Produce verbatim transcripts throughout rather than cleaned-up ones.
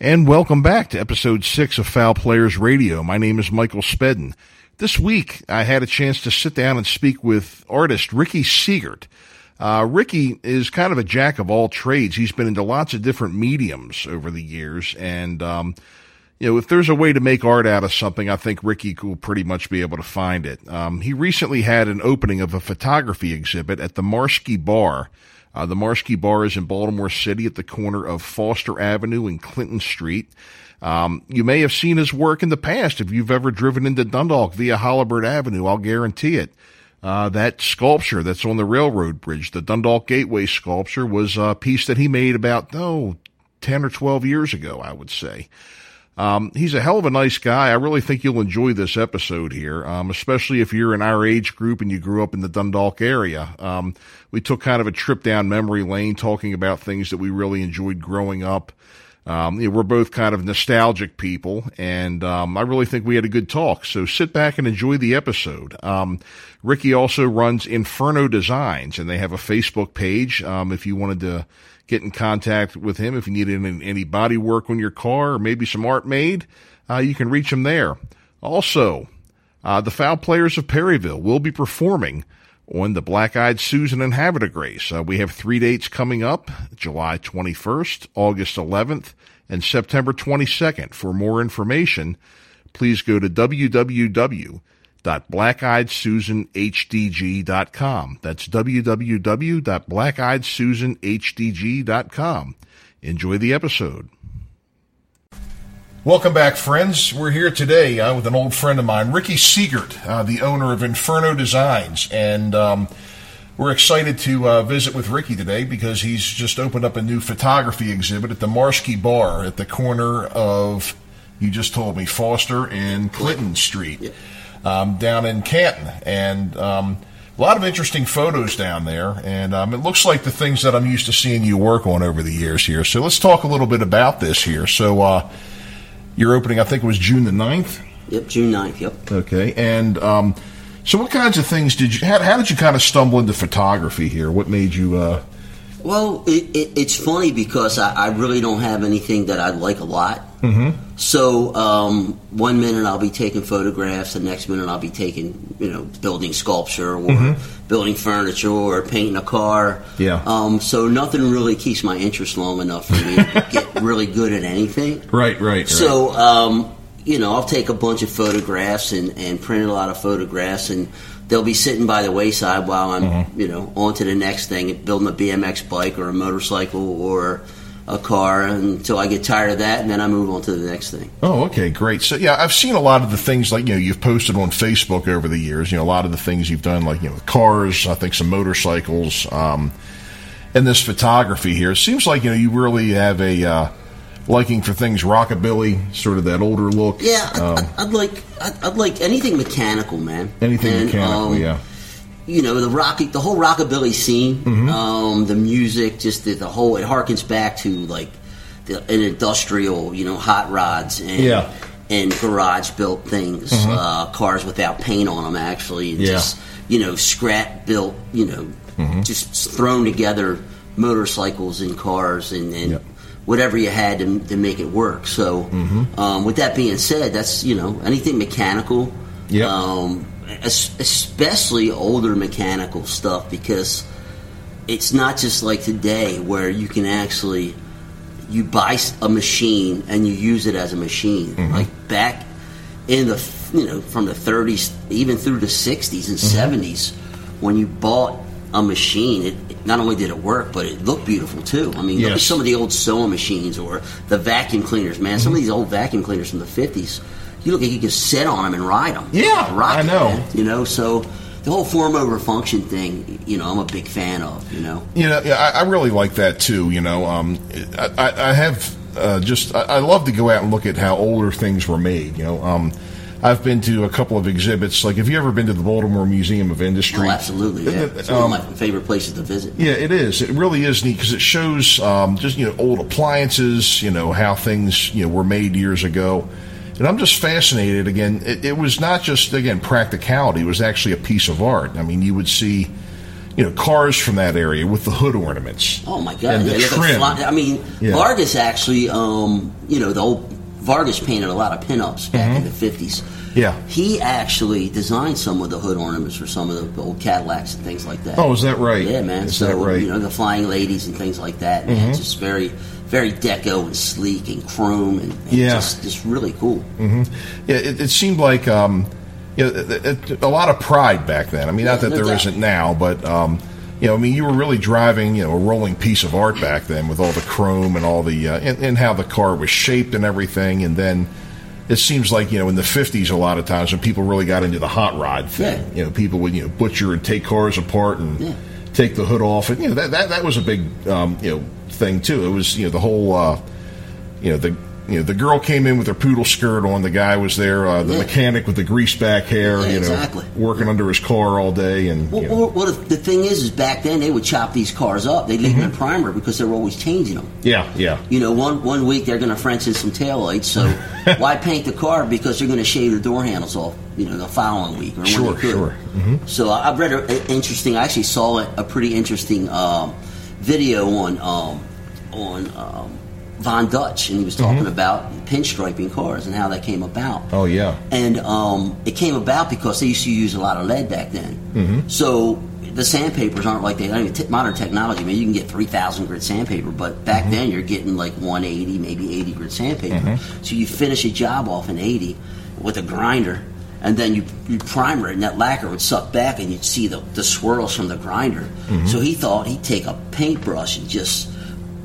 And welcome back to episode six of Foul Players Radio. My name is Michael Spedden. This week, I had a chance to sit down and speak with artist Ricky Siegert. Uh, Ricky is kind of a jack of all trades. He's been into lots of different mediums over the years. And, um, you know, if there's a way to make art out of something, I think Ricky will pretty much be able to find it. Um, he recently had an opening of a photography exhibit at the Marsky Bar. Uh, the Marsky Bar is in Baltimore City at the corner of Foster Avenue and Clinton Street. Um, you may have seen his work in the past if you've ever driven into Dundalk via Hollibird Avenue. I'll guarantee it. Uh, that sculpture that's on the railroad bridge, the Dundalk Gateway sculpture, was a piece that he made about, oh, ten or twelve years ago, I would say. Um, he's a hell of a nice guy. I really think you'll enjoy this episode here, um, especially if you're in our age group and you grew up in the Dundalk area. Um, we took kind of a trip down memory lane talking about things that we really enjoyed growing up. Um, you know, we're both kind of nostalgic people, and um, I really think we had a good talk. So sit back and enjoy the episode. Um, Ricky also runs Inferno Designs, and they have a Facebook page. Um, if you wanted to get in contact with him, if you need any, any body work on your car or maybe some art made, uh, you can reach him there. Also, uh, the Foul Players of Perryville will be performing on the Black-Eyed Susan and Habitat Grace. Uh, we have three dates coming up, July twenty-first, August eleventh, and September twenty-second. For more information, please go to w w w dot black eyed susan h d g dot com. That's w w w dot black eyed susan h d g dot com. Enjoy the episode. Welcome back, friends. We're here today uh, with an old friend of mine, Ricky Siegert, uh, the owner of Inferno Designs. And um, we're excited to uh, visit with Ricky today because he's just opened up a new photography exhibit at the Marsky Bar at the corner of, you just told me, Foster and Clinton Street um, down in Canton. And um, a lot of interesting photos down there. And um, it looks like the things that I'm used to seeing you work on over the years here. So let's talk a little bit about this here. So, uh, your opening, I think, was June the ninth? Yep, June ninth, yep. Okay, and um, so what kinds of things did you, how, how did you kind of stumble into photography here? What made you... Uh... Well, it, it, it's funny because I, I really don't have anything that I like a lot. Mm-hmm. So um, one minute I'll be taking photographs, the next minute I'll be taking, you know, building sculpture or mm-hmm. building furniture or painting a car. Yeah. Um, so nothing really keeps my interest long enough for me to get really good at anything. Right, right, right. So, um, you know, I'll take a bunch of photographs and, and print a lot of photographs, and they'll be sitting by the wayside while I'm, mm-hmm. you know, on to the next thing, building a B M X bike or a motorcycle or a car until I get tired of that, and then I move on to the next thing. Oh, okay, great. So, yeah, I've seen a lot of the things, like, you know, you've posted on Facebook over the years, you know, a lot of the things you've done, like, you know, cars, I think some motorcycles, um, and this photography here. It seems like, you know, you really have a uh, liking for things rockabilly, sort of that older look. Yeah, I'd, um, I'd like I'd, I'd like anything mechanical, man. Anything and, mechanical, um, yeah. You know, the rocky, the whole rockabilly scene, mm-hmm. um, the music, just the, the whole, it harkens back to, like, the, an industrial, you know, hot rods and yeah. and garage-built things, mm-hmm. uh, cars without paint on them, actually, and yeah. just, you know, scrap-built, you know, mm-hmm. just thrown together motorcycles and cars and, and yep. whatever you had to, to make it work. So, mm-hmm. um, with that being said, that's, you know, anything mechanical, yeah. um, especially older mechanical stuff, because it's not just like today where you can actually you buy a machine and you use it as a machine. Mm-hmm. Like back in the you know from the thirties even through the sixties and mm-hmm. seventies, when you bought a machine, it, it not only did it work, but it looked beautiful too. I mean, yes. look at some of the old sewing machines or the vacuum cleaners, man. Mm-hmm. Some of these old vacuum cleaners from the fifties. You look like you can sit on them and ride them. Yeah, rock I know. Man, you know, so the whole form over function thing, you know, I'm a big fan of, you know. You know, yeah, I, I really like that, too, you know. Um, I, I have uh, just, I, I love to go out and look at how older things were made, you know. Um, I've been to a couple of exhibits. Like, have you ever been to the Baltimore Museum of Industry? Oh, absolutely, yeah. It, it's um, one of my favorite places to visit. Yeah, it is. It really is neat because it shows um, just, you know, old appliances, you know, how things, you know, were made years ago. And I'm just fascinated, again, it, it was not just, again, practicality. It was actually a piece of art. I mean, you would see, you know, cars from that area with the hood ornaments. Oh my God! And the yeah, trim. Like fly, I mean, yeah. Vargas actually, um, you know, the old Vargas painted a lot of pinups back mm-hmm. in the fifties. Yeah, he actually designed some of the hood ornaments for some of the old Cadillacs and things like that. Oh, is that right? Yeah, man. Is so that right? You know, the flying ladies and things like that. Mm-hmm. It's just very, very deco and sleek and chrome and, and yeah. just, just really cool. Mm-hmm. Yeah, it, it seemed like um, you know, it, it, a lot of pride back then. I mean, yeah, not that no there doubt. Isn't now, but um, you know, I mean, you were really driving, you know, a rolling piece of art back then with all the chrome and all the uh, and, and how the car was shaped and everything, and then. It seems like, you know, in the fifties, a lot of times when people really got into the hot rod thing, yeah. you know, people would, you know, butcher and take cars apart and yeah. take the hood off. And, you know, that that, that was a big, um, you know, thing, too. It was, you know, the whole, uh, you know, the you know the girl came in with her poodle skirt on. The guy was there, uh, the yeah. mechanic with the greased back hair, yeah, you know, exactly. working yeah. under his car all day. And well, you know. well, well, the thing is, is back then they would chop these cars up. They'd leave mm-hmm. them in primer because they were always changing them. Yeah, yeah. You know, one, one week they're going to French in some taillights, so why paint the car? Because they're going to shave the door handles off, you know, the following week. Or sure, sure. Mm-hmm. So I've read an interesting, I actually saw a, a pretty interesting um, video on, um, on, um, Von Dutch, and he was talking mm-hmm. about pinstriping cars and how that came about. Oh, yeah. And um, it came about because they used to use a lot of lead back then. Mm-hmm. So the sandpapers aren't like they I mean, t- modern technology. I mean, you can get three thousand grit sandpaper, but back mm-hmm. then you're getting like one eighty, maybe eighty grit sandpaper. Mm-hmm. So you finish a job off in eighty with a grinder, and then you, you primer it, and that lacquer would suck back, and you'd see the, the swirls from the grinder. Mm-hmm. So he thought he'd take a paintbrush and just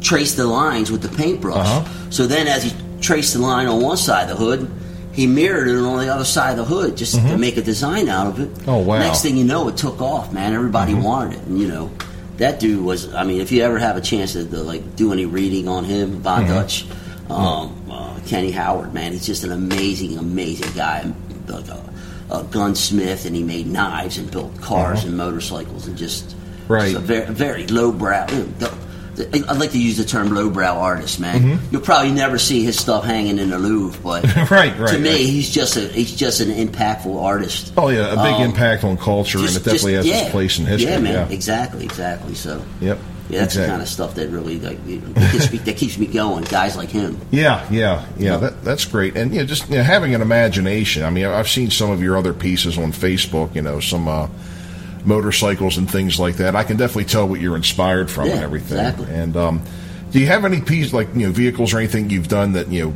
trace the lines with the paintbrush. Uh-huh. So then as he traced the line on one side of the hood, he mirrored it on the other side of the hood just mm-hmm. to make a design out of it. Oh, wow. Next thing you know, it took off, man. Everybody mm-hmm. wanted it. And, you know, that dude was, I mean, if you ever have a chance to, to like, do any reading on him, Von mm-hmm. Dutch, um, mm-hmm. uh, Kenny Howard, man, he's just an amazing, amazing guy. Like a, a gunsmith, and he made knives and built cars mm-hmm. and motorcycles and just, right. just a very, very lowbrow. You know, the, I'd like to use the term lowbrow artist, man. Mm-hmm. You'll probably never see his stuff hanging in the Louvre, but right, right, to me, right. he's just a he's just an impactful artist. Oh yeah, a big um, impact on culture, just, and it definitely just, has yeah. its place in history. Yeah, man, yeah. exactly, exactly. So, yep, yeah, that's exactly. the kind of stuff that really like, you know, that, keeps me, that keeps me going. Guys like him. Yeah, yeah, yeah. yeah. That, that's great, and you know, just you know, having an imagination. I mean, I've seen some of your other pieces on Facebook. You know, some. Uh, motorcycles and things like that. I can definitely tell what you're inspired from yeah, and everything. Exactly. And um, do you have any piece like you know vehicles or anything you've done that you know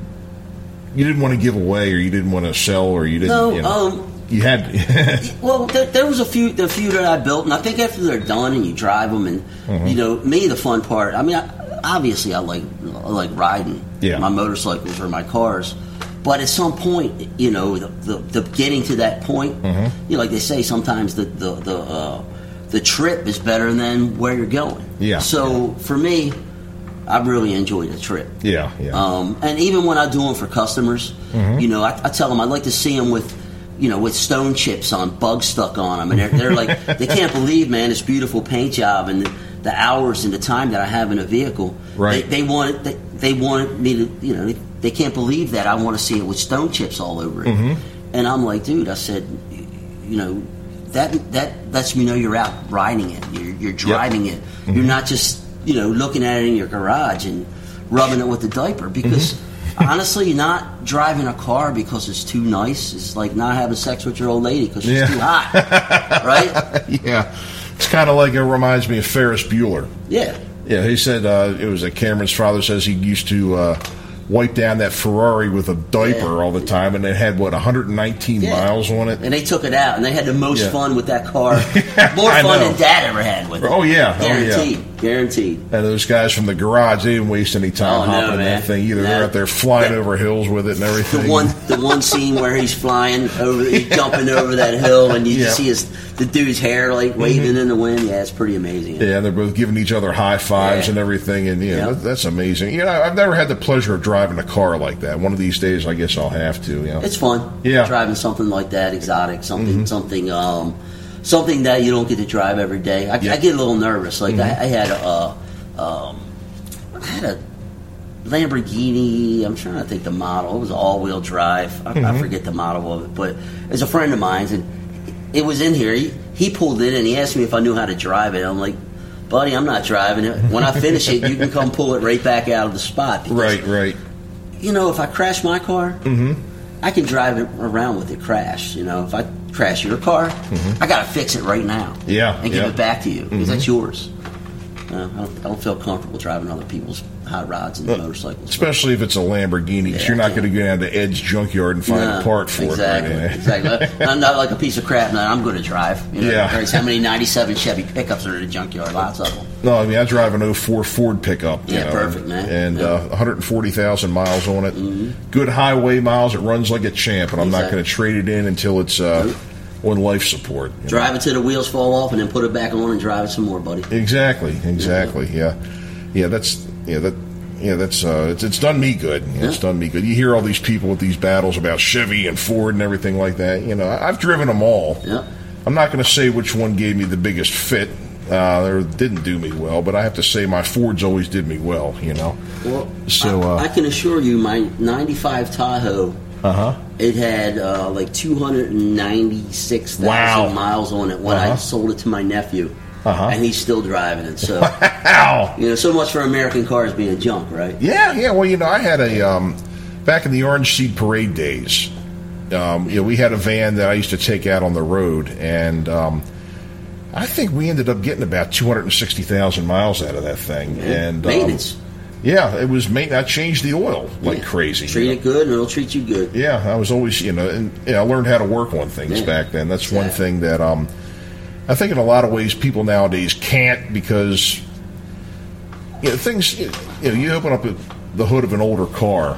you didn't want to give away or you didn't want to sell or you didn't? No, you, know, um, you had. well, there, there was a few, the few that I built, and I think after they're done and you drive them, and mm-hmm. you know, me the fun part. I mean, I, obviously, I like I like riding yeah. my motorcycles or my cars. But at some point, you know, the, the, the getting to that point, mm-hmm. you know, like they say, sometimes the the the, uh, the trip is better than where you're going. Yeah. So yeah. for me, I really enjoy the trip. Yeah. Yeah. Um, and even when I do them for customers, mm-hmm. you know, I, I tell them I'd like to see them with, you know, with stone chips on, bugs stuck on them, and they're they're like they can't believe, man, this beautiful paint job and the, the hours and the time that I have in a vehicle. Right. They, they want they, they want me to, you know. They, They can't believe that I want to see it with stone chips all over it. Mm-hmm. And I'm like, dude, I said, you know, that that lets me know you're out riding it. You're, you're driving yep. it. Mm-hmm. You're not just, you know, looking at it in your garage and rubbing it with a diaper. Because mm-hmm. honestly, not driving a car because it's too nice is like not having sex with your old lady because she's yeah. too hot. Right? Yeah. It's kind of like it reminds me of Ferris Bueller. Yeah. Yeah, he said, uh, it was a Cameron's father says he used to... Uh, wipe down that Ferrari with a diaper yeah. all the time, and it had, what, one hundred nineteen yeah. miles on it? And they took it out, and they had the most yeah. fun with that car. More fun than Dad ever had with it. Oh, yeah. Guaranteed. Oh, yeah. Guaranteed. And those guys from the garage, they didn't waste any time oh, hopping no, in man. that thing either. No. They're out there flying that, over hills with it and everything. The one the one scene where he's flying, over, he's jumping over that hill, and you yeah. just see his, the dude's hair, like, waving mm-hmm. in the wind. Yeah, it's pretty amazing. Yeah, and they're both giving each other high fives yeah. and everything, and, you know, yep. that, that's amazing. You know, I've never had the pleasure of driving driving a car like that. One of these days, I guess I'll have to. You know, it's fun. Yeah, driving something like that, exotic, something, mm-hmm. something, um, something that you don't get to drive every day. I, yeah. I get a little nervous. Like mm-hmm. I, I had a, um, I had a Lamborghini. I'm trying to think the model. It was all-wheel drive. I, mm-hmm. I forget the model of it, but it's a friend of mine's, and it was in here. He, he pulled in and he asked me if I knew how to drive it. I'm like, buddy, I'm not driving it. When I finish it, you can come pull it right back out of the spot. Because, right, right. You know, if I crash my car, mm-hmm. I can drive it around with it crashed. You know, if I crash your car, mm-hmm. I got to fix it right now. Yeah, and give yeah. it back to you because mm-hmm. that's yours. Uh, I, don't, I don't feel comfortable driving other people's hot rods and well, motorcycles. Especially if it's a Lamborghini, because yeah, you're not going to go down to Ed's Junkyard and find no, a part for exactly, it. Right? Exactly. I'm not like a piece of crap that I'm going to drive. You know, yeah. There's how many ninety-seven Chevy pickups are in a junkyard? Lots of them. No, I mean, I drive an oh four Ford pickup. You yeah, know, perfect, man. And yeah. uh, one hundred forty thousand miles on it. Mm-hmm. Good highway miles. It runs like a champ, and I'm exactly. not going to trade it in until it's... Uh, mm-hmm. on life support. Drive know. It till the wheels fall off, and then put it back on and drive it some more, buddy. Exactly, exactly. Yeah, yeah. That's yeah that yeah that's uh, it's it's done me good. Yeah, yeah. It's done me good. You hear all these people with these battles about Chevy and Ford and everything like that. You know, I've driven them all. Yeah. I'm not going to say which one gave me the biggest fit uh, or didn't do me well, but I have to say my Fords always did me well. You know. Well, so I, uh, I can assure you, my ninety-five Tahoe. Uh-huh. It had uh, like two hundred ninety-six thousand wow. miles on it when uh-huh. I sold it to my nephew, uh-huh. and he's still driving it. So, wow. You know, so much for American cars being junk, right? Yeah, yeah. Well, you know, I had a, um, back in the Orange Seed Parade days, um, you know, we had a van that I used to take out on the road, and um, I think we ended up getting about two hundred sixty thousand miles out of that thing. Yeah. And, maintenance. Um, Yeah, it was. Made, I changed the oil like yeah. crazy. Treat you know? It good, and it'll treat you good. Yeah, I was always, you know, and you know, I learned how to work on things yeah. back then. That's exactly. one thing that um, I think in a lot of ways people nowadays can't, because you know things. You know, you open up the hood of an older car,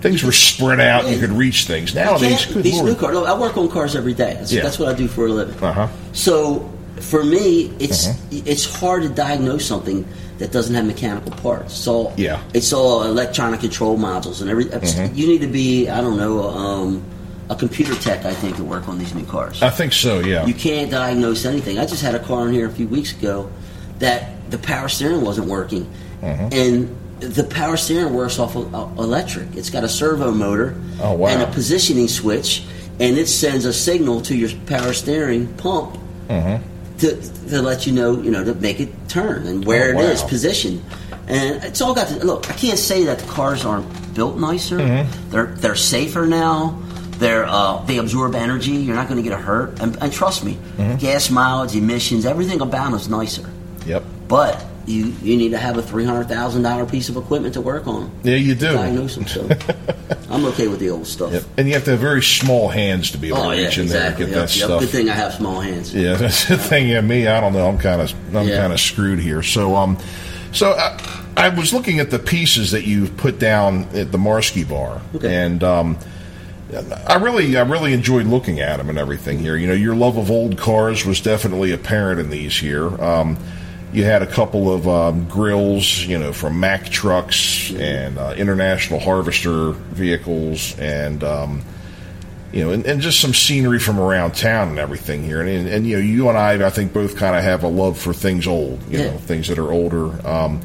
things were spread out. Yeah. You could reach things nowadays. Good these Lord. New cars. No, I work on cars every day. That's, yeah. that's what I do for a living. Uh huh. So for me, it's uh-huh. it's hard to diagnose something that doesn't have mechanical parts. So yeah. it's all electronic control modules and every. Mm-hmm. You need to be, I don't know, um, a computer tech, I think, to work on these new cars. I think so, yeah. You can't diagnose anything. I just had a car in here a few weeks ago that the power steering wasn't working. Mm-hmm. And the power steering works off of electric. It's got a servo motor oh, wow. and a positioning switch, and it sends a signal to your power steering pump. Mm-hmm. To, to let you know, you know, to make it turn and where oh, wow. it is positioned, and it's all got to look. I can't say that the cars aren't built nicer. Mm-hmm. They're they're safer now. They're uh, they absorb energy. You're not going to get hurt. And, and trust me, mm-hmm. gas mileage, emissions, everything about them is nicer. Yep. But you, you need to have a three hundred thousand dollar piece of equipment to work on them. Yeah, you do. Diagnose them. So I'm okay with the old stuff. Yep. And you have to have very small hands to be able oh, to reach yeah, in exactly. there and get yep, that yep. stuff. Good thing I have small hands. Yeah, that's the thing. Yeah, me, I don't know. I'm kind of, I'm yeah. kind of screwed here. So, um, so I, I was looking at the pieces that you put down at the Marsky Bar, okay. and um, I really, I really enjoyed looking at them and everything here. You know, your love of old cars was definitely apparent in these here. Um, You had a couple of um, grills, you know, from Mack trucks and uh, International Harvester vehicles, and um, you know, and, and just some scenery from around town and everything here. And, and, and you know, you and I, I think, both kind of have a love for things old, you yeah. know, things that are older. Um,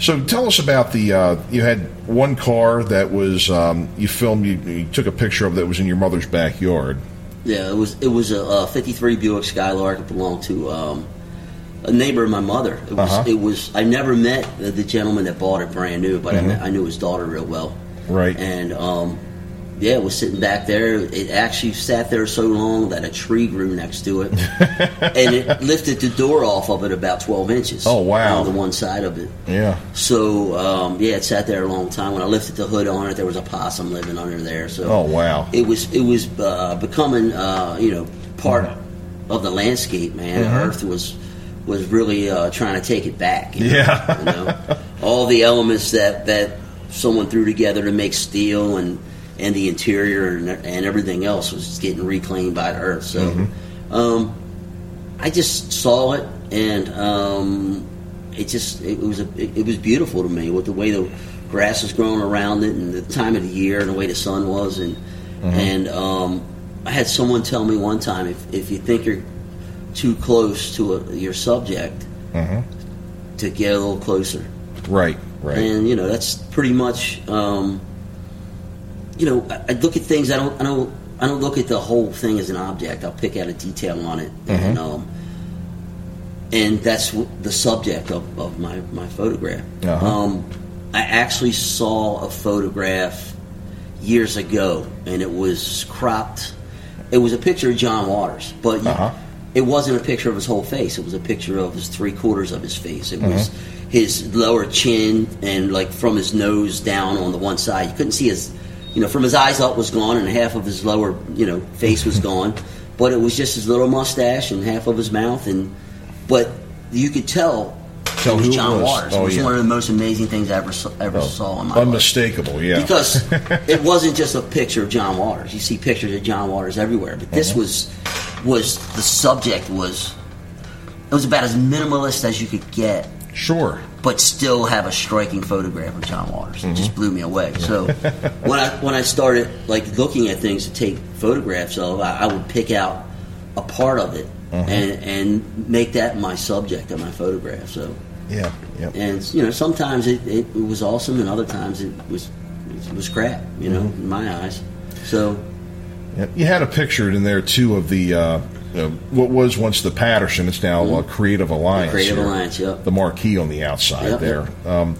so, tell us about the. Uh, you had one car that was um, you filmed, you, you took a picture of that was in your mother's backyard. Yeah, it was it was a, a fifty-three Buick Skylark. It belonged to. Um A neighbor of my mother. It was. Uh-huh. It was. I never met the gentleman that bought it brand new, but mm-hmm. I, met, I knew his daughter real well. Right. And um, yeah, it was sitting back there. It actually sat there so long that a tree grew next to it, and it lifted the door off of it about twelve inches. Oh wow! On the one side of it. Yeah. So um, yeah, it sat there a long time. When I lifted the hood on it, there was a possum living under there. So oh wow! It was. It was uh, becoming uh, you know part mm-hmm. of the landscape. Man, mm-hmm. Earth was. was really uh, trying to take it back. You know? Yeah. You know? All the elements that, that someone threw together to make steel and, and the interior and, and everything else was just getting reclaimed by the earth. So mm-hmm. um, I just saw it, and um, it just it was a, it, it was beautiful to me with the way the grass was growing around it and the time of the year and the way the sun was. And mm-hmm. and um, I had someone tell me one time, if if you think you're too close to a, your subject mm-hmm. to get a little closer. Right, right. And, you know, that's pretty much, um, you know, I, I look at things, I don't, I don't I don't look at the whole thing as an object. I'll pick out a detail on it, mm-hmm. and um, and that's the subject of, of my, my photograph. Uh-huh. Um, I actually saw a photograph years ago, and it was cropped. It was a picture of John Waters, but uh-huh. it wasn't a picture of his whole face. It was a picture of his three quarters of his face. It mm-hmm. was his lower chin and like from his nose down on the one side. You couldn't see his. You know, from his eyes up was gone, and half of his lower, you know, face was gone. But it was just his little mustache and half of his mouth. And but you could tell so it was John was, Waters. Oh, it was yeah. one of the most amazing things I ever ever oh, saw in my unmistakable, life. Unmistakable, yeah. Because it wasn't just a picture of John Waters. You see pictures of John Waters everywhere. But this mm-hmm. was was the subject was it was about as minimalist as you could get. Sure. But still have a striking photograph of John Waters. It mm-hmm. just blew me away. So when I when I started like looking at things to take photographs of, I, I would pick out a part of it mm-hmm. and and make that my subject of my photograph. So yeah, yeah. And you know, sometimes it, it, it was awesome, and other times it was it was crap. You know, mm-hmm. in my eyes. So you had a picture in there too of the. Uh Uh, what was once the Patterson, it's now uh, Creative Alliance. The Creative Alliance, yeah. The marquee on the outside yep, there. Yep. Um,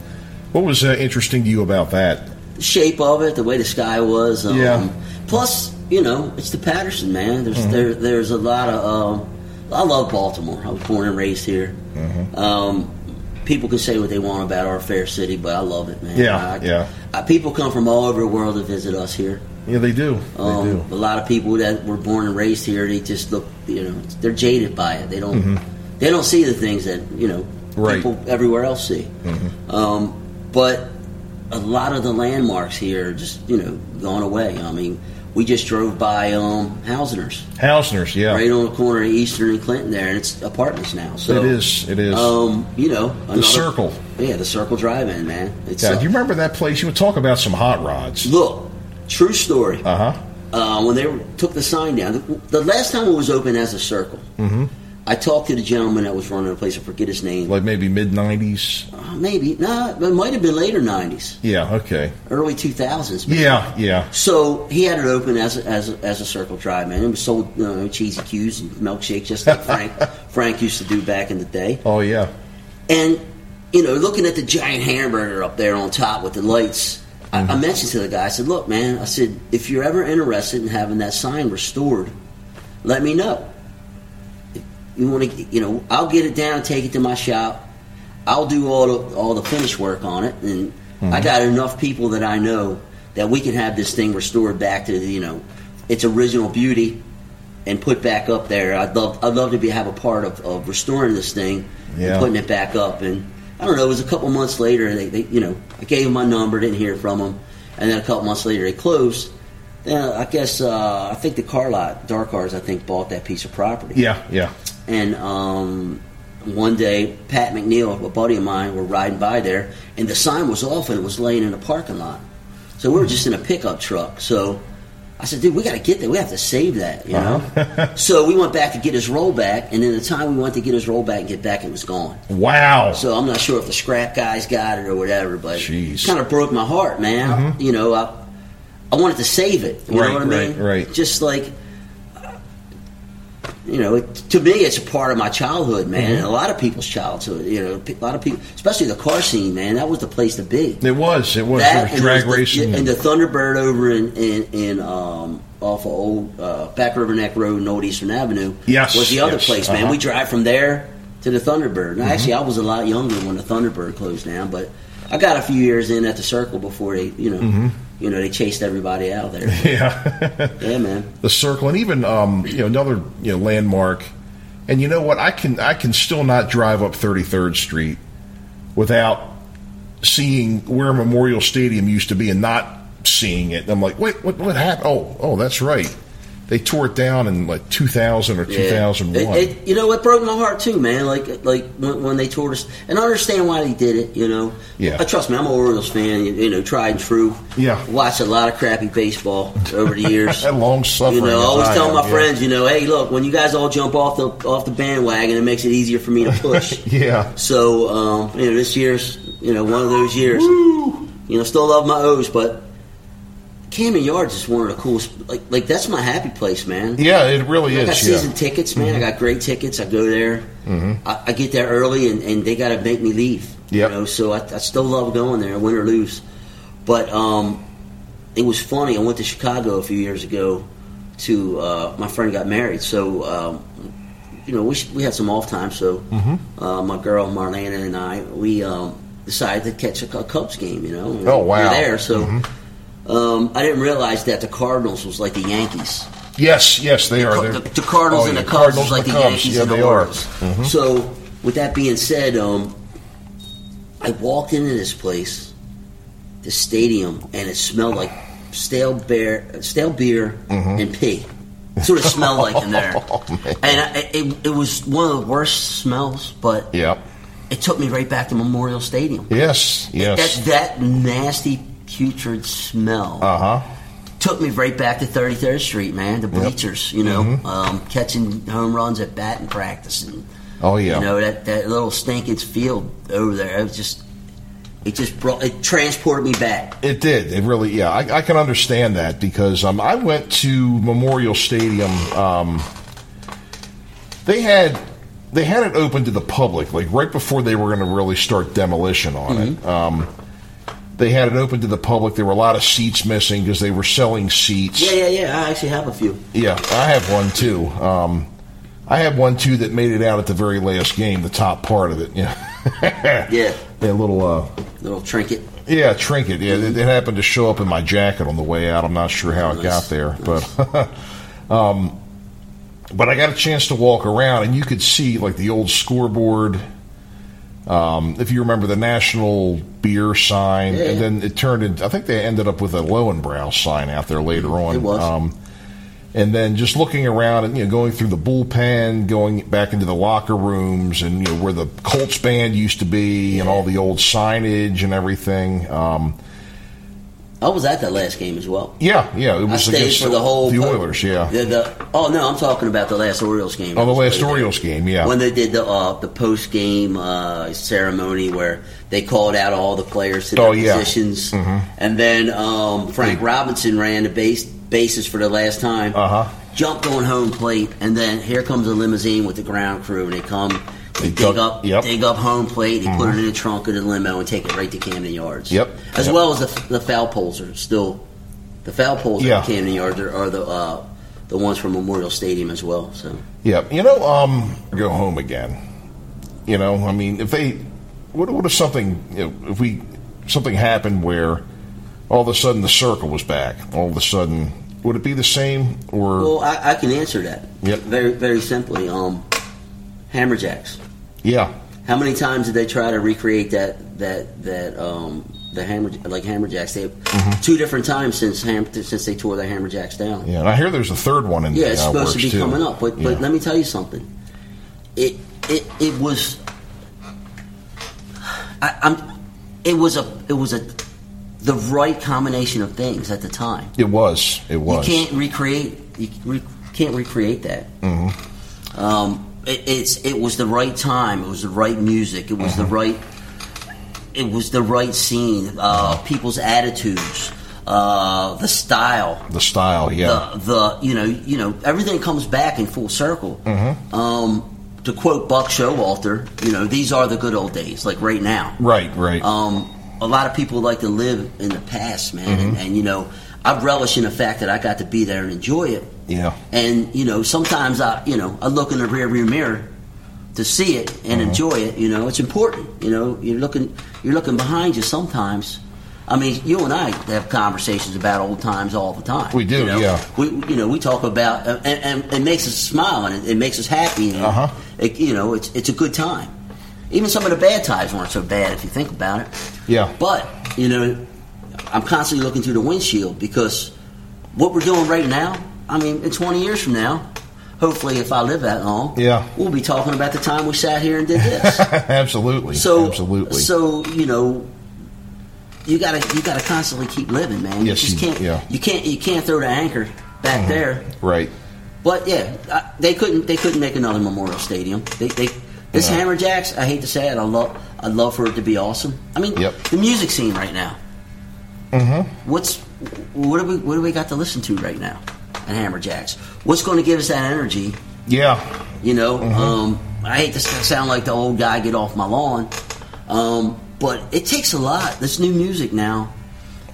what was uh, interesting to you about that? The shape of it, the way the sky was. Um, yeah. Plus, you know, it's the Patterson, man. There's mm-hmm. there, there's a lot of. Um, I love Baltimore. I was born and raised here. Mm-hmm. Um, people can say what they want about our fair city, but I love it, man. Yeah, I, yeah. I, people come from all over the world to visit us here. Yeah, they do. Um, they do. A lot of people that were born and raised here, they just look, you know, they're jaded by it. They don't, mm-hmm. they don't see the things that you know right. people everywhere else see. Mm-hmm. Um, but a lot of the landmarks here are just you know gone away. I mean, we just drove by um, Hausner's. Hausner's, yeah, right on the corner of Eastern and Clinton there, and it's apartments now. So it is. It is. Um, you know, another, the Circle. Yeah, the Circle Drive-In, man. It's, yeah, uh, do you remember that place? You would talk about some hot rods. Look. True story. Uh-huh. Uh, when they were, took the sign down, the, the last time it was open as a circle, mm-hmm. I talked to the gentleman that was running the place. I forget his name. Like maybe mid nineties? Uh, maybe. No, nah, it might have been later nineties. Yeah, okay. Early two thousands. Maybe. Yeah, yeah. So he had it open as a, as a, as a circle drive, man. It was sold you know, cheesy Q's and milkshakes, just like Frank Frank used to do back in the day. Oh, yeah. And, you know, looking at the giant hamburger up there on top with the lights... Mm-hmm. I mentioned to the guy, I said, look, man, I said, if you're ever interested in having that sign restored, let me know. If you want to, you know, I'll get it down, take it to my shop. I'll do all the, all the finish work on it. And mm-hmm. I got enough people that I know that we can have this thing restored back to, the, you know, its original beauty and put back up there. I'd love, I'd love to be have a part of, of restoring this thing yeah. and putting it back up. And I don't know, it was a couple months later, they, they, you know, I gave them my number, didn't hear from them, and then a couple months later they closed. Then I guess, uh, I think the car lot, Dark Cars, I think, bought that piece of property. Yeah, yeah. And um, one day, Pat McNeil, a buddy of mine, were riding by there, and the sign was off and it was laying in the parking lot. So we were just in a pickup truck, so... I said, dude, we got to get that. We have to save that, you know? Uh-huh. So we went back to get his roll back, and then the time we went to get his roll back and get back, it was gone. Wow. So I'm not sure if the scrap guys got it or whatever, but Jeez. It kind of broke my heart, man. Mm-hmm. You know, I I wanted to save it. You right, know what I mean? Right, right. Just like, you know, it, to me, it's a part of my childhood, man, mm-hmm. and a lot of people's childhood, you know, a lot of people, especially the car scene, man, that was the place to be. It was, it was, that, it was drag it was the, racing. And the Thunderbird over in, in, in um, off of old uh, Back River Neck Road and Old Eastern Avenue yes, was the other yes, place, man. Uh-huh. We drive from there to the Thunderbird. Now, mm-hmm. actually, I was a lot younger when the Thunderbird closed down, but I got a few years in at the Circle before they, you know, mm-hmm. you know, they chased everybody out of there. Yeah. Yeah, man. The Circle, and even, um, you know, another, you know, landmark. And you know what? I can I can still not drive up thirty-third Street without seeing where Memorial Stadium used to be and not seeing it. And I'm like, wait, what, what happened? Oh, oh, that's right. They tore it down in, like, two thousand or yeah. two thousand one. It, it, you know, it broke my heart, too, man, like like when, when they tore us. And I understand why they did it, you know. Yeah. I, trust me, I'm an Orioles fan, you, you know, tried and true. Yeah. Watched a lot of crappy baseball over the years. That long-suffering. You know, I always tell my yeah. friends, you know, hey, look, when you guys all jump off the off the bandwagon, it makes it easier for me to push. Yeah. So, um, you know, this year's, you know, one of those years. Woo! You know, still love my O's, but... Camden Yards is one of the coolest. Like, like that's my happy place, man. Yeah, it really is. I got is, season yeah. tickets, man. Mm-hmm. I got great tickets. I go there. Mm-hmm. I, I get there early, and, and they got to make me leave. Yep. You know, so I, I still love going there, win or lose. But um, it was funny. I went to Chicago a few years ago. To uh, my friend got married, so um, you know we sh- we had some off time. So mm-hmm. uh, my girl Marlena and I we um, decided to catch a, a Cubs game. You know, we, oh wow, we were there. So. Mm-hmm. Um, I didn't realize that the Cardinals was like the Yankees. Yes, yes, they the, are. The, the Cardinals oh, and the yeah, Cubs was like the, the Yankees yeah, and the Orioles. Mm-hmm. So, with that being said, um, I walked into this place, this stadium, and it smelled like stale beer, stale beer mm-hmm. and pee. That's what it smelled like in there. Oh, and I, it, it was one of the worst smells, but yep. it took me right back to Memorial Stadium. Yes, yes. It, that, that nasty putrid smell uh-huh. took me right back to thirty-third Street, man. The bleachers, yep. you know, mm-hmm. um, catching home runs at bat and practice. And, oh yeah, you know that, that little stinking field over there. It was just, it just brought, it transported me back. It did. It really, yeah. I, I can understand that because um, I went to Memorial Stadium. Um, they had. They had it open to the public, like right before they were going to really start demolition on mm-hmm. it. Um, They had it open to the public. There were a lot of seats missing because they were selling seats. Yeah, yeah, yeah. I actually have a few. Yeah, I have one, too. Um, I have one, too, that made it out at the very last game, the top part of it. Yeah. yeah. That little... Uh, little trinket. Yeah, trinket. Yeah, mm-hmm. it, it happened to show up in my jacket on the way out. I'm not sure how nice. It got there. Nice. But, um, but I got a chance to walk around, and you could see, like, the old scoreboard... Um, if you remember the National Beer sign, yeah, yeah. and then it turned into, I think they ended up with a Lowenbrau sign out there later on. It was. Um, and then just looking around and, you know, going through the bullpen, going back into the locker rooms and, you know, where the Colts band used to be yeah. and all the old signage and everything. Um, I was at that last game as well. Yeah, yeah. It was I stayed against for the whole... The Oilers, yeah. The, the, oh, no, I'm talking about the last Orioles game. Oh, the last Orioles game, yeah. When they did the uh, the post-game uh, ceremony where they called out all the players to their oh, yeah. positions. Mm-hmm. And then um, Frank Robinson ran the base, bases for the last time, uh-huh. jumped on home plate, and then here comes a limousine with the ground crew, and they come... They dig up, yep. dig up home plate, and mm-hmm. put it in the trunk of the limo, and take it right to Camden Yards. Yep. As yep. well as the, the foul poles are still, the foul poles yeah. at Camden Yards are, are the uh, the ones from Memorial Stadium as well. So. Yeah, you know, um, go home again. You know, I mean, if they, what, what if something, you know, if we, something happened where, all of a sudden the Circle was back, all of a sudden, would it be the same or? Well, I, I can answer that. Yep. Very, very simply, um, Hammerjacks. Yeah. How many times did they try to recreate that that that um, the hammer like Hammerjacks? They mm-hmm. two different times since ham, since they tore the Hammerjacks down. Yeah, and I hear there's a third one in. Yeah, the, it's uh, supposed to be too. Coming up. But yeah. but let me tell you something. It it it was. I, I'm. It was a it was a the right combination of things at the time. It was. It was. You can't recreate. You re, can't recreate that. Mm-hmm. Um. It, it's it was the right time. It was the right music. It was mm-hmm. the right. It was the right scene. Uh, people's attitudes, uh, the style, the style. Yeah, the, the you know you know everything comes back in full circle. Mm-hmm. Um, to quote Buck Showalter, you know, these are the good old days, like right now. Right, right. Um, a lot of people like to live in the past, man, mm-hmm. and, and you know I relish in the fact that I got to be there and enjoy it. Yeah, and you know sometimes I, you know, I look in the rearview mirror to see it and mm-hmm. enjoy it. You know, it's important. You know, you're looking, you're looking behind you sometimes. I mean, you and I have conversations about old times all the time. We do, you know? yeah. We, you know, we talk about and, and it makes us smile and it, it makes us happy. And uh-huh. it, you know, it's it's a good time. Even some of the bad times weren't so bad if you think about it. Yeah, but you know, I'm constantly looking through the windshield because what we're doing right now. I mean, in twenty years from now, hopefully if I live that long, yeah. we'll be talking about the time we sat here and did this. Absolutely. So, Absolutely. So, you know, you gotta you gotta constantly keep living, man. Yes, you just can't, yeah. you can't you can't throw the anchor back mm-hmm. there. Right. But yeah, I, they couldn't they couldn't make another Memorial Stadium. They they this yeah. Hammerjacks, I hate to say it, I love I'd love for it to be awesome. I mean, yep. the music scene right now. Mm-hmm. What's what do we what do we got to listen to right now at Hammerjacks? What's going to give us that energy? Yeah. You know, mm-hmm. um, I hate to sound like the old guy, get off my lawn, um, but it takes a lot. This new music now,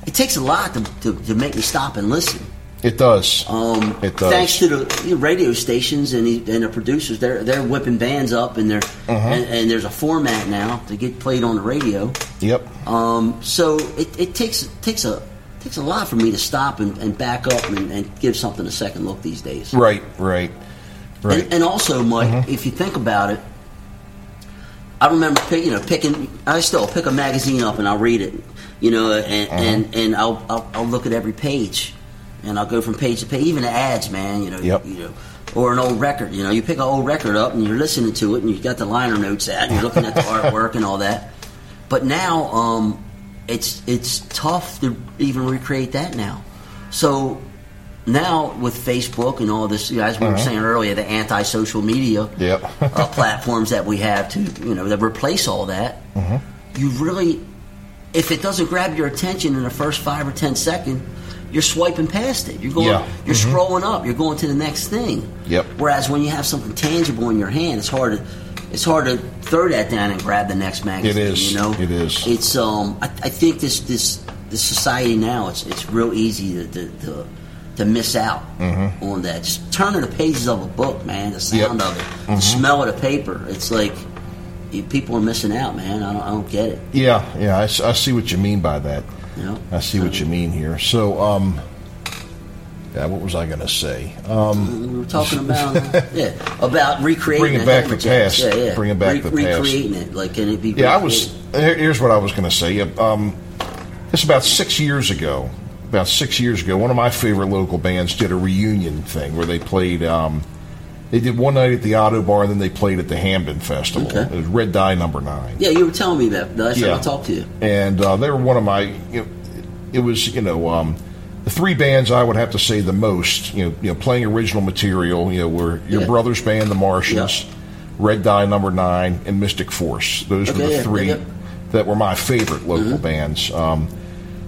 it takes a lot to, to, to make me stop and listen. It does. Um, it does. Thanks to the you know, radio stations and the, and the producers, they're they're whipping bands up, and they're uh-huh. and, and there's a format now to get played on the radio. Yep. Um, so it, it takes takes a takes a lot for me to stop and, and back up and, and give something a second look these days. Right. Right. Right. And, and also, Mike, uh-huh. if you think about it, I remember pick, you know picking. I still pick a magazine up and I'll read it. You know, and uh-huh. and, and I'll, I'll I'll look at every page. And I'll go from page to page, even the ads, man, you know, yep. you know, or an old record. You know, you pick an old record up and you're listening to it, and you got the liner notes out, and you're looking at the artwork and all that. But now, um, it's it's tough to even recreate that now. So now with Facebook and all this, you know, as we uh-huh. were saying earlier, the anti-social media yep. uh, platforms that we have to, you know, that replace all that. Uh-huh. You really, if it doesn't grab your attention in the first five or ten seconds. You're swiping past it. You're going. Yeah. You're mm-hmm. scrolling up. You're going to the next thing. Yep. Whereas when you have something tangible in your hand, it's hard to, it's hard to throw that down and grab the next magazine. It is. You know. It is. It's. Um. I, I think this this this society now. It's it's real easy to to, to, to miss out mm-hmm. on that. Just turning the pages of a book, man. The sound yep. of it, mm-hmm. the smell of the paper. It's like people are missing out, man. I don't, I don't get it. Yeah. Yeah. I, I see what you mean by that. Yep. I see what you mean here. So, um, yeah, what was I going to say? Um, we were talking about yeah, about recreating, bringing back the past, yeah, yeah. bringing back Re- the past, recreating it. Like, can it be? Yeah, recreated? I was. Here's what I was going to say. Um, it's about six years ago. About six years ago, one of my favorite local bands did a reunion thing where they played. Um, They did one night at the Auto Bar, and then they played at the Hamden Festival. Okay. It was Red Dye Number nine. Yeah, you were telling me that. That's yeah. how I talked to you. And uh, they were one of my, you know, it was, you know, um, the three bands I would have to say the most, you know, you know playing original material, you know, were your yeah. brother's band, The Martians, yeah. Red Dye Number nine, and Mystic Force. Those okay, were the yeah, three yeah. that were my favorite local mm-hmm. bands um,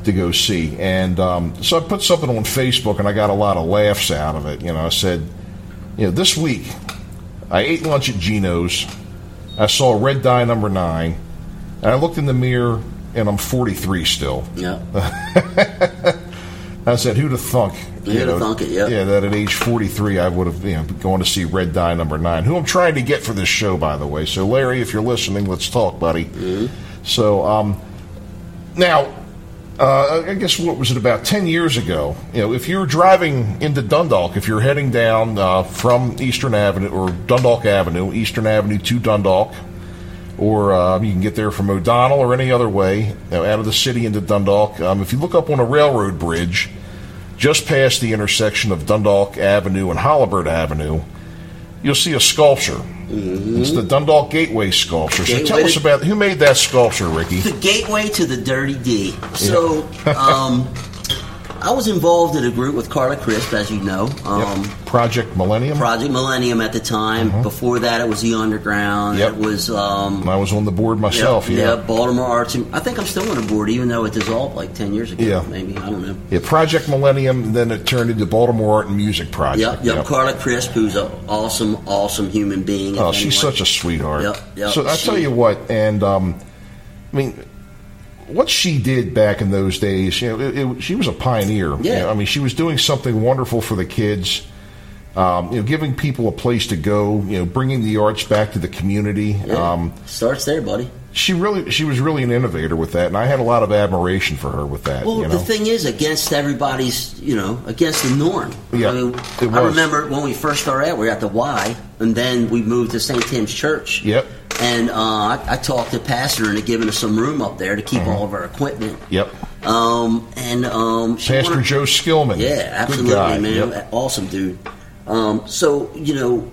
to go see. And um, so I put something on Facebook, and I got a lot of laughs out of it. You know, I said... You know, this week, I ate lunch at Geno's, I saw Red Dye Number nine, and I looked in the mirror, and I'm forty-three still. Yeah. I said, who'd have thunk? Who'd you know, have thunk it, yeah. Yeah, that at age forty-three, I would have you know, gone to see Red Dye Number nine, who I'm trying to get for this show, by the way. So, Larry, if you're listening, let's talk, buddy. Mm-hmm. So, um, now... Uh, I guess what was it about ten years ago? You know, if you're driving into Dundalk, if you're heading down uh, from Eastern Avenue or Dundalk Avenue, Eastern Avenue to Dundalk, or uh, you can get there from O'Donnell or any other way, you know, out of the city into Dundalk. Um, if you look up on a railroad bridge, just past the intersection of Dundalk Avenue and Hollibird Avenue, you'll see a sculpture. Mm-hmm. It's the Dundalk Gateway sculpture. Gateway so tell us about who made that sculpture, Ricky. The gateway to the Dirty D. So yeah. um, I was involved in a group with Carla Crisp, as you know. Um, yep. Project Millennium. Project Millennium at the time. Mm-hmm. Before that, it was the Underground. Yep. It was. Um, I was on the board myself. Yep, yeah. Yeah. Baltimore Arts. And, I think I'm still on the board, even though it dissolved like ten years ago. Yeah. Maybe I don't know. Yeah. Project Millennium. Then it turned into Baltimore Art and Music Project. Yep. Yep. yep. Carla Crisp, who's an awesome, awesome human being. Oh, she's such a sweetheart. Yep. Yep. So I tell you what, and um, I mean. What she did back in those days, you know, it, it, she was a pioneer. Yeah. You know, I mean, she was doing something wonderful for the kids, um, you know, giving people a place to go, you know, bringing the arts back to the community. Yeah. Um, starts there, buddy. She really, she was really an innovator with that, and I had a lot of admiration for her with that. Well, you know? The thing is, against everybody's, you know, against the norm. Yeah, I mean, it was. I remember when we first started out, we were at the Y, and then we moved to Saint Tim's Church. Yep. And uh, I, I talked to Pastor into giving us some room up there to keep mm-hmm. all of our equipment. Yep. Um, and um, she Pastor wanted, Joe Skillman. Yeah, absolutely, guy, man. Yep. Awesome dude. Um, so, you know,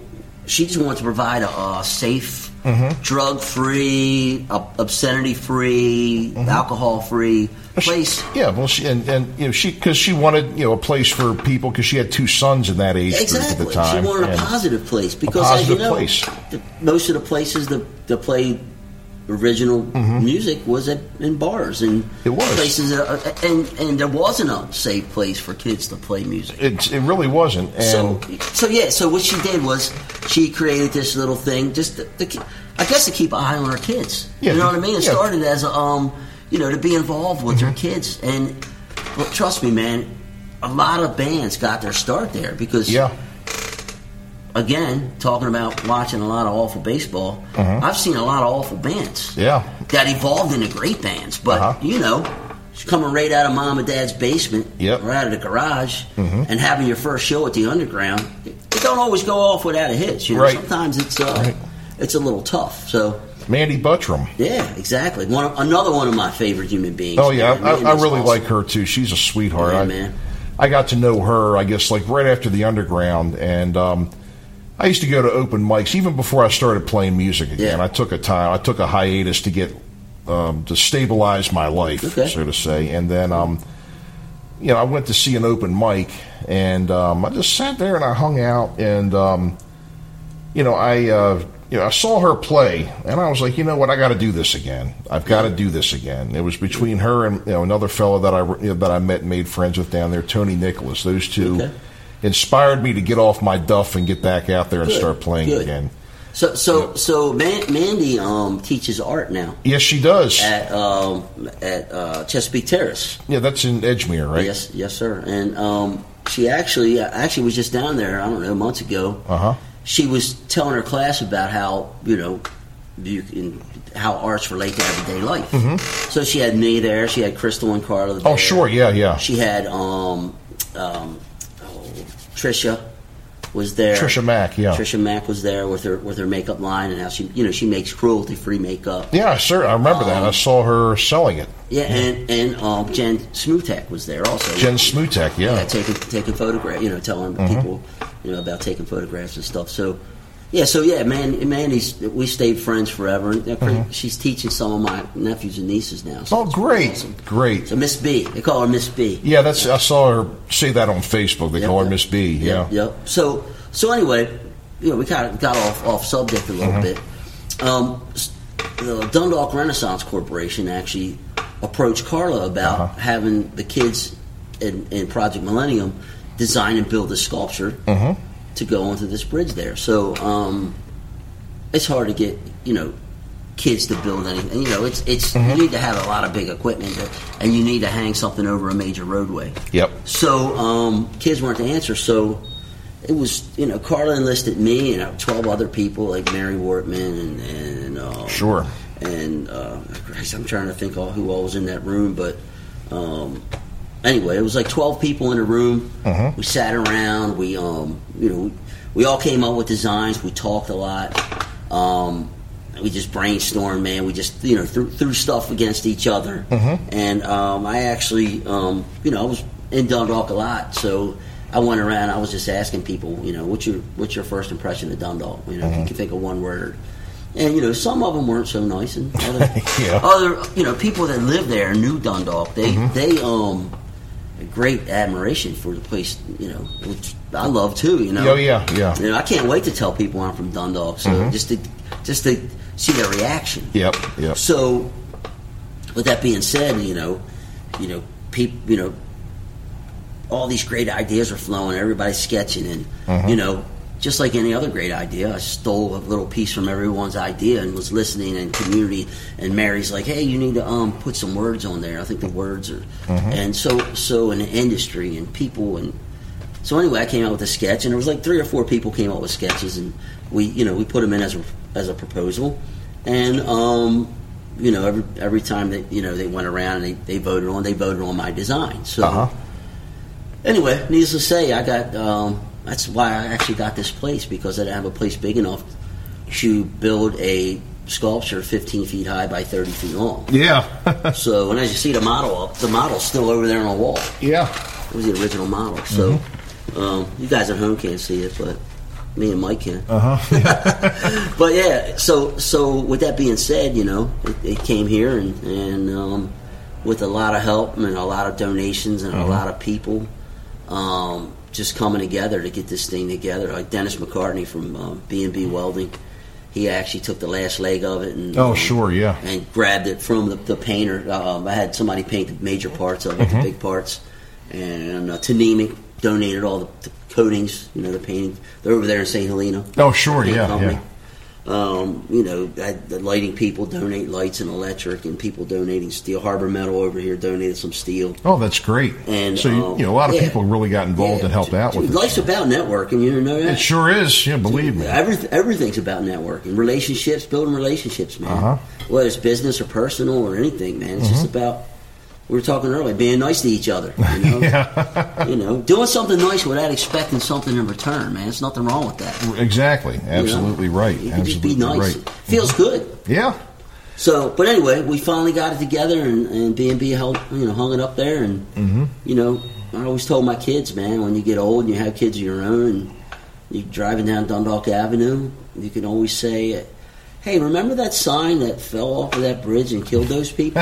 she just wanted to provide a, a safe, mm-hmm. drug-free, obscenity-free, mm-hmm. alcohol-free place. She, yeah, well, she, and, and you know, she because she wanted you know a place for people because she had two sons in that age exactly. group at the time. She wanted a positive place because a positive as you know, place. The, most of the places that, that play original mm-hmm. music was at, in bars and it was. places, that are, and and there wasn't a safe place for kids to play music. It it really wasn't. And so so yeah. So what she did was she created this little thing, just to, to, I guess, to keep an eye on her kids. Yeah, you know what I mean? It yeah. started as a, um, you know, to be involved with mm-hmm. her kids, and well, trust me, man, a lot of bands got their start there because yeah. Again, talking about watching a lot of awful baseball, mm-hmm. I've seen a lot of awful bands. Yeah. That evolved into great bands. But, uh-huh. you know, it's coming right out of mom and dad's basement, yep. or out of the garage, mm-hmm. and having your first show at the Underground, it, it don't always go off without a hitch. You know, right. sometimes it's uh, right. it's a little tough. So Mandy Buttram. Yeah, exactly. One of, another one of my favorite human beings. Oh, yeah. Man, I, man, I really awesome. like her, too. She's a sweetheart. Yeah, I, man. I got to know her, I guess, like right after the Underground, and... Um, I used to go to open mics even before I started playing music again. Yeah. I took a time, I took a hiatus to get um, to stabilize my life, okay. so to say. And then, um, you know, I went to see an open mic, and um, I just sat there and I hung out, and um, you know, I uh, you know I saw her play, and I was like, you know what, I got to do this again. I've got to do this again. It was between her and you know another fellow that I you know, that I met and made friends with down there, Tony Nicholas. Those two. Okay. Inspired me to get off my duff and get back out there and good, start playing good. again. So, so, yeah. so Man- Mandy um, teaches art now. Yes, she does at um, at uh, Chesapeake Terrace. Yeah, that's in Edgemere, right? Yes, yes, sir. And um, she actually, actually was just down there. I don't know, months ago. Uh huh. She was telling her class about how you know you can, how arts relate to everyday life. Mm-hmm. So she had me there. She had Crystal and Carla. There. Oh, sure, yeah, yeah. She had um um. Trisha was there. Trisha Mack, yeah. Trisha Mack was there with her with her makeup line and how she, you know, she makes cruelty-free makeup. Yeah, sure. I remember um, that. I saw her selling it. Yeah, yeah. and and um, Jen Smutek was there also. Jen Smutek, yeah. Yeah, taking taking photographs, you know, telling mm-hmm. people, you know, about taking photographs and stuff. So, yeah, so yeah, man, Mandy's we stayed friends forever, and mm-hmm. she's teaching some of my nephews and nieces now. So oh, great, awesome. great. So Miss B, they call her Miss B. Yeah, that's yeah. I saw her say that on Facebook. They yep, call her yep. Miss B. Yep, yeah, yep. So, so anyway, you know, we kind of got off off subject a little mm-hmm. bit. Um, the Dundalk Renaissance Corporation actually approached Carla about uh-huh. having the kids in, in Project Millennium design and build a sculpture. Mm-hmm. to go onto this bridge there. So um, it's hard to get, you know, kids to build anything. You know, it's it's mm-hmm. you need to have a lot of big equipment to, and you need to hang something over a major roadway. Yep. So um, kids weren't the answer. So it was, you know, Carla enlisted me and twelve other people like Mary Wortman and... and um, sure. And uh, I'm trying to think all who all was in that room, but... Um, Anyway, it was like twelve people in a room. Mm-hmm. We sat around. We, um, you know, we, we all came up with designs. We talked a lot. Um, we just brainstormed, man. We just, you know, threw, threw stuff against each other. Mm-hmm. And um, I actually, um, you know, I was in Dundalk a lot, so I went around. I was just asking people, you know, what's your what's your first impression of Dundalk? You know, mm-hmm. if you can think of one word. And, you know, some of them weren't so nice, and other, yeah. other you know, people that lived there knew Dundalk. They, mm-hmm. they, um. great admiration for the place, you know, which I love too, you know. Oh yeah, yeah. You know, I can't wait to tell people I'm from Dundalk, so mm-hmm. just to just to see their reaction. Yep, yep. So, with that being said, you know, you know, people, you know, all these great ideas are flowing. Everybody's sketching, and mm-hmm. you know, just like any other great idea, I stole a little piece from everyone's idea and was listening in community. And Mary's like, "Hey, you need to um, put some words on there. I think the words are." Mm-hmm. And so, so in the industry and people and so anyway, I came out with a sketch, and there was like three or four people came out with sketches, and we, you know, we put them in as a as a proposal. And um, you know, every every time that you know they went around and they, they voted on, they voted on my design. So uh-huh. anyway, needless to say, I got. Um, That's why I actually got this place, because I didn't have a place big enough to build a sculpture fifteen feet high by thirty feet long. Yeah. So, and as you see the model up, the model's still over there on the wall. Yeah. It was the original model. So, mm-hmm. um, you guys at home can't see it, but me and Mike can. Uh huh. Yeah. But yeah, so so with that being said, you know, it, it came here and and um, with a lot of help and a lot of donations and mm-hmm. a lot of people. Um, just coming together to get this thing together, like Dennis McCartney from uh, B and B Welding, he actually took the last leg of it and oh sure yeah and grabbed it from the, the painter. Um, I had somebody paint the major parts of it, mm-hmm. the big parts, and uh, Tanemic donated all the, the coatings. You know, the painting. They're over there in Saint Helena. Oh sure, yeah, company. yeah. Um, you know, I, the lighting people donate lights and electric, and people donating steel. Harbor Metal over here donated some steel. Oh, that's great! And so you, um, you know, a lot of yeah, people really got involved yeah, and helped out with it. Life's about networking, you know that? It sure is. Yeah, believe me. Everything, everything's about networking, relationships, building relationships, man. Uh-huh. Whether it's business or personal or anything, man, it's mm-hmm. just about. We were talking earlier, being nice to each other. You know, yeah. you know, doing something nice without expecting something in return, man. There's nothing wrong with that. Exactly. Absolutely you know? right. You can Absolutely just be nice. Right. Feels mm-hmm. good. Yeah. So, but anyway, we finally got it together, and, and B and B held, you know, hung it up there. And, mm-hmm. you know, I always told my kids, man, when you get old and you have kids of your own and you're driving down Dundalk Avenue, you can always say, hey, remember that sign that fell off of that bridge and killed those people?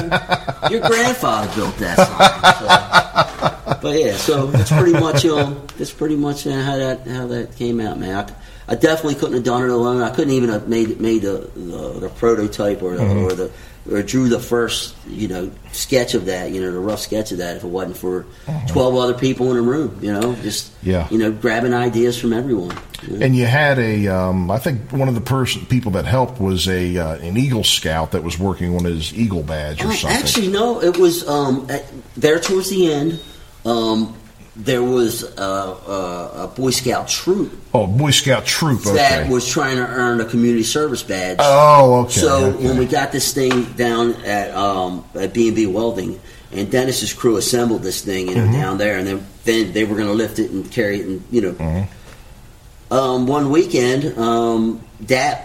Your grandfather built that sign. So. But yeah, so that's pretty much uh, that's pretty much uh, how that how that came out, man. I, I definitely couldn't have done it alone. I couldn't even have made made the the, the prototype or the, mm-hmm. or the or drew the first you know sketch of that, you know, the rough sketch of that if it wasn't for mm-hmm. twelve other people in a room, you know, just yeah. you know grabbing ideas from everyone. Yeah. And you had a, um, I think one of the person people that helped was a uh, an Eagle Scout that was working on his Eagle badge or I, something. Actually, no, it was um, at, there towards the end. Um, there was a, a, a Boy Scout troop. Oh, Boy Scout troop. Okay. That was trying to earn a community service badge. Oh, okay. So okay. when we got this thing down at um, at B and B Welding, and Dennis's crew assembled this thing, you know, mm-hmm. down there, and then then they were going to lift it and carry it, and you know. Mm-hmm. Um, one weekend, um, D A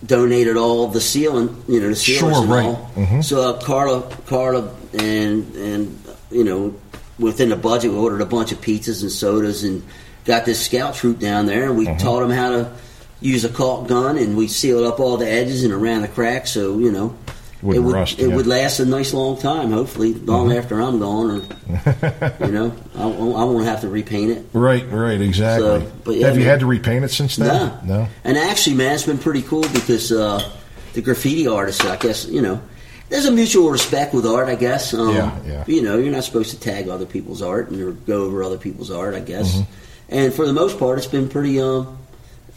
P donated all the sealant, you know, the sealants sure, and right. all. Mm-hmm. So uh, Carla, Carla, and and you know, within the budget, we ordered a bunch of pizzas and sodas, and got this scout troop down there, and we mm-hmm. taught them how to use a caulk gun, and we sealed up all the edges and around the cracks, so you know, Wouldn't it would rust, it yeah. would last a nice long time, hopefully, long mm-hmm. after I'm gone, or you know. I won't have to repaint it. Right, right, exactly. So, but yeah, have man, you had to repaint it since then? No. no. And actually, man, it's been pretty cool because uh, the graffiti artists, I guess, you know, there's a mutual respect with art, I guess. Um, yeah, yeah. You know, you're not supposed to tag other people's art and go over other people's art, I guess. Mm-hmm. And for the most part, it's been pretty, uh,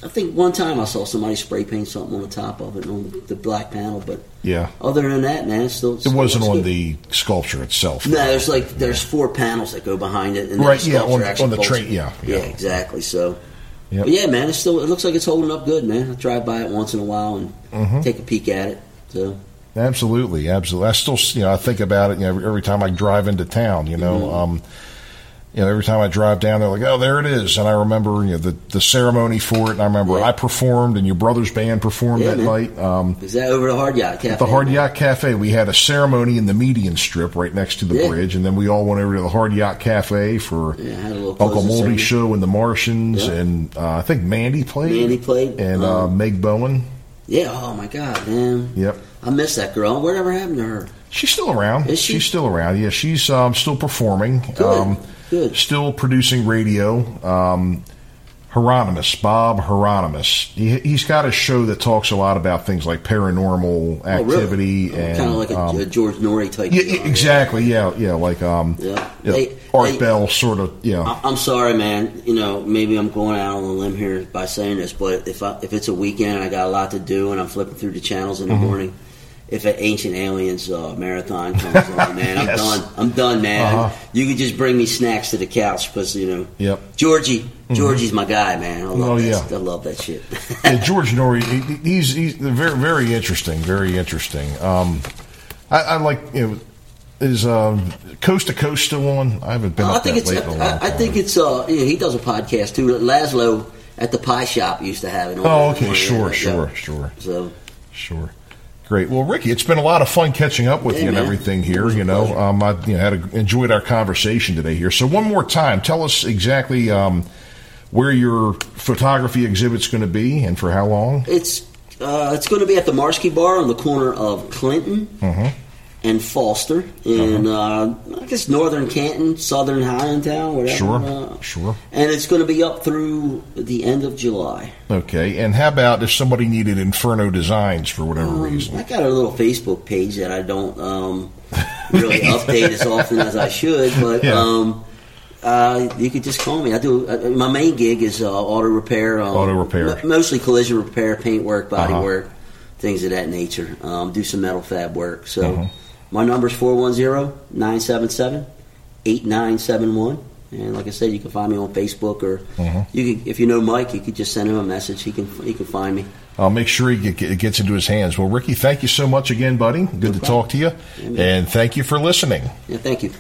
I think one time I saw somebody spray paint something on the top of it, on the black panel, but... Yeah. Other than that, man, it's still, still it wasn't on good. The sculpture itself. No, there's like yeah. there's four panels that go behind it, and right, the yeah, on, on the tray, yeah, yeah, yeah, exactly. So, yep. But yeah, man, it's still it looks like it's holding up good, man. I drive by it once in a while and mm-hmm. take a peek at it. So, absolutely, absolutely. I still, you know, I think about it you know, every, every time I drive into town. You know, mm-hmm. um, you know, every time I drive down, they're like, oh, there it is, and I remember you know the, the ceremony for it, and I remember yeah. I performed and your brother's band performed yeah, that man. night. Um, Is that over the Hard Yacht Cafe? At the Hard Yacht Cafe, we had a ceremony in the median strip right next to the yeah. bridge, and then we all went over to the Hard Yacht Cafe for yeah, Uncle Moldy's show and The Martians, yeah. and uh, I think Mandy played. Mandy played, and um, uh, Meg Bowen. Yeah. Oh my God, man. Yep. I miss that girl. Whatever happened to her? She's still around. Is she? She's still around. Yeah, she's um, still performing. Good. Um, Good. Still producing radio. Um, Hieronymus, Bob Hieronymus. He, he's got a show that talks a lot about things like paranormal activity. Oh, really? And kind of like a, um, a George Norrie type. Yeah, guy, exactly. Yeah, yeah, yeah like um, yeah. You know, they, Art they, Bell sort of. Yeah. I, I'm sorry, man. You know, maybe I'm going out on a limb here by saying this, but if I, if it's a weekend and I got a lot to do and I'm flipping through the channels in the mm-hmm. morning. If an Ancient Aliens uh, marathon comes on, man, I'm yes. done. I'm done, man. Uh-huh. You could just bring me snacks to the couch because, you know. Yep. Georgie, mm-hmm. Georie's my guy, man. I love, oh, that. Yeah. I love that shit. yeah, George Norrie, he, he's, he's very, very interesting, very interesting. Um, I, I like, you know, is um, Coast to Coast still on? I haven't been uh, up I think it's, late I, in a long I, I think it's, uh, you know, he does a podcast too. Laszlo at the Pie Shop used to have it on. Oh, okay, sure, sure, sure. So. Sure. Great. Well, Ricky, it's been a lot of fun catching up with hey, you and man. everything here. You know, um, I you know, had a, enjoyed our conversation today here. So one more time, tell us exactly um, where your photography exhibit's going to be and for how long. It's uh, it's going to be at the Marsky Bar on the corner of Clinton mm-hmm. and Foster in uh-huh. uh, I guess northern Canton, southern Highlandtown, whatever. Sure, uh, sure. And it's going to be up through the end of July. Okay, and how about if somebody needed Inferno Designs for whatever um, reason? I got a little Facebook page that I don't um, really update as often as I should, but yeah. um, uh, you could just call me. I do uh, my main gig is uh, auto repair, um, auto repair, m- mostly collision repair, paint work, body uh-huh. work, things of that nature. Um, do some metal fab work, so. Uh-huh. My number is four one zero, nine seven seven, eight nine seven one. And like I said, you can find me on Facebook, or mm-hmm. you can, if you know Mike, you could just send him a message. He can he can find me. I'll make sure he get, it gets into his hands. Well, Ricky, thank you so much again, buddy. Good no to problem. talk to you. Yeah, and thank you for listening. Yeah, thank you.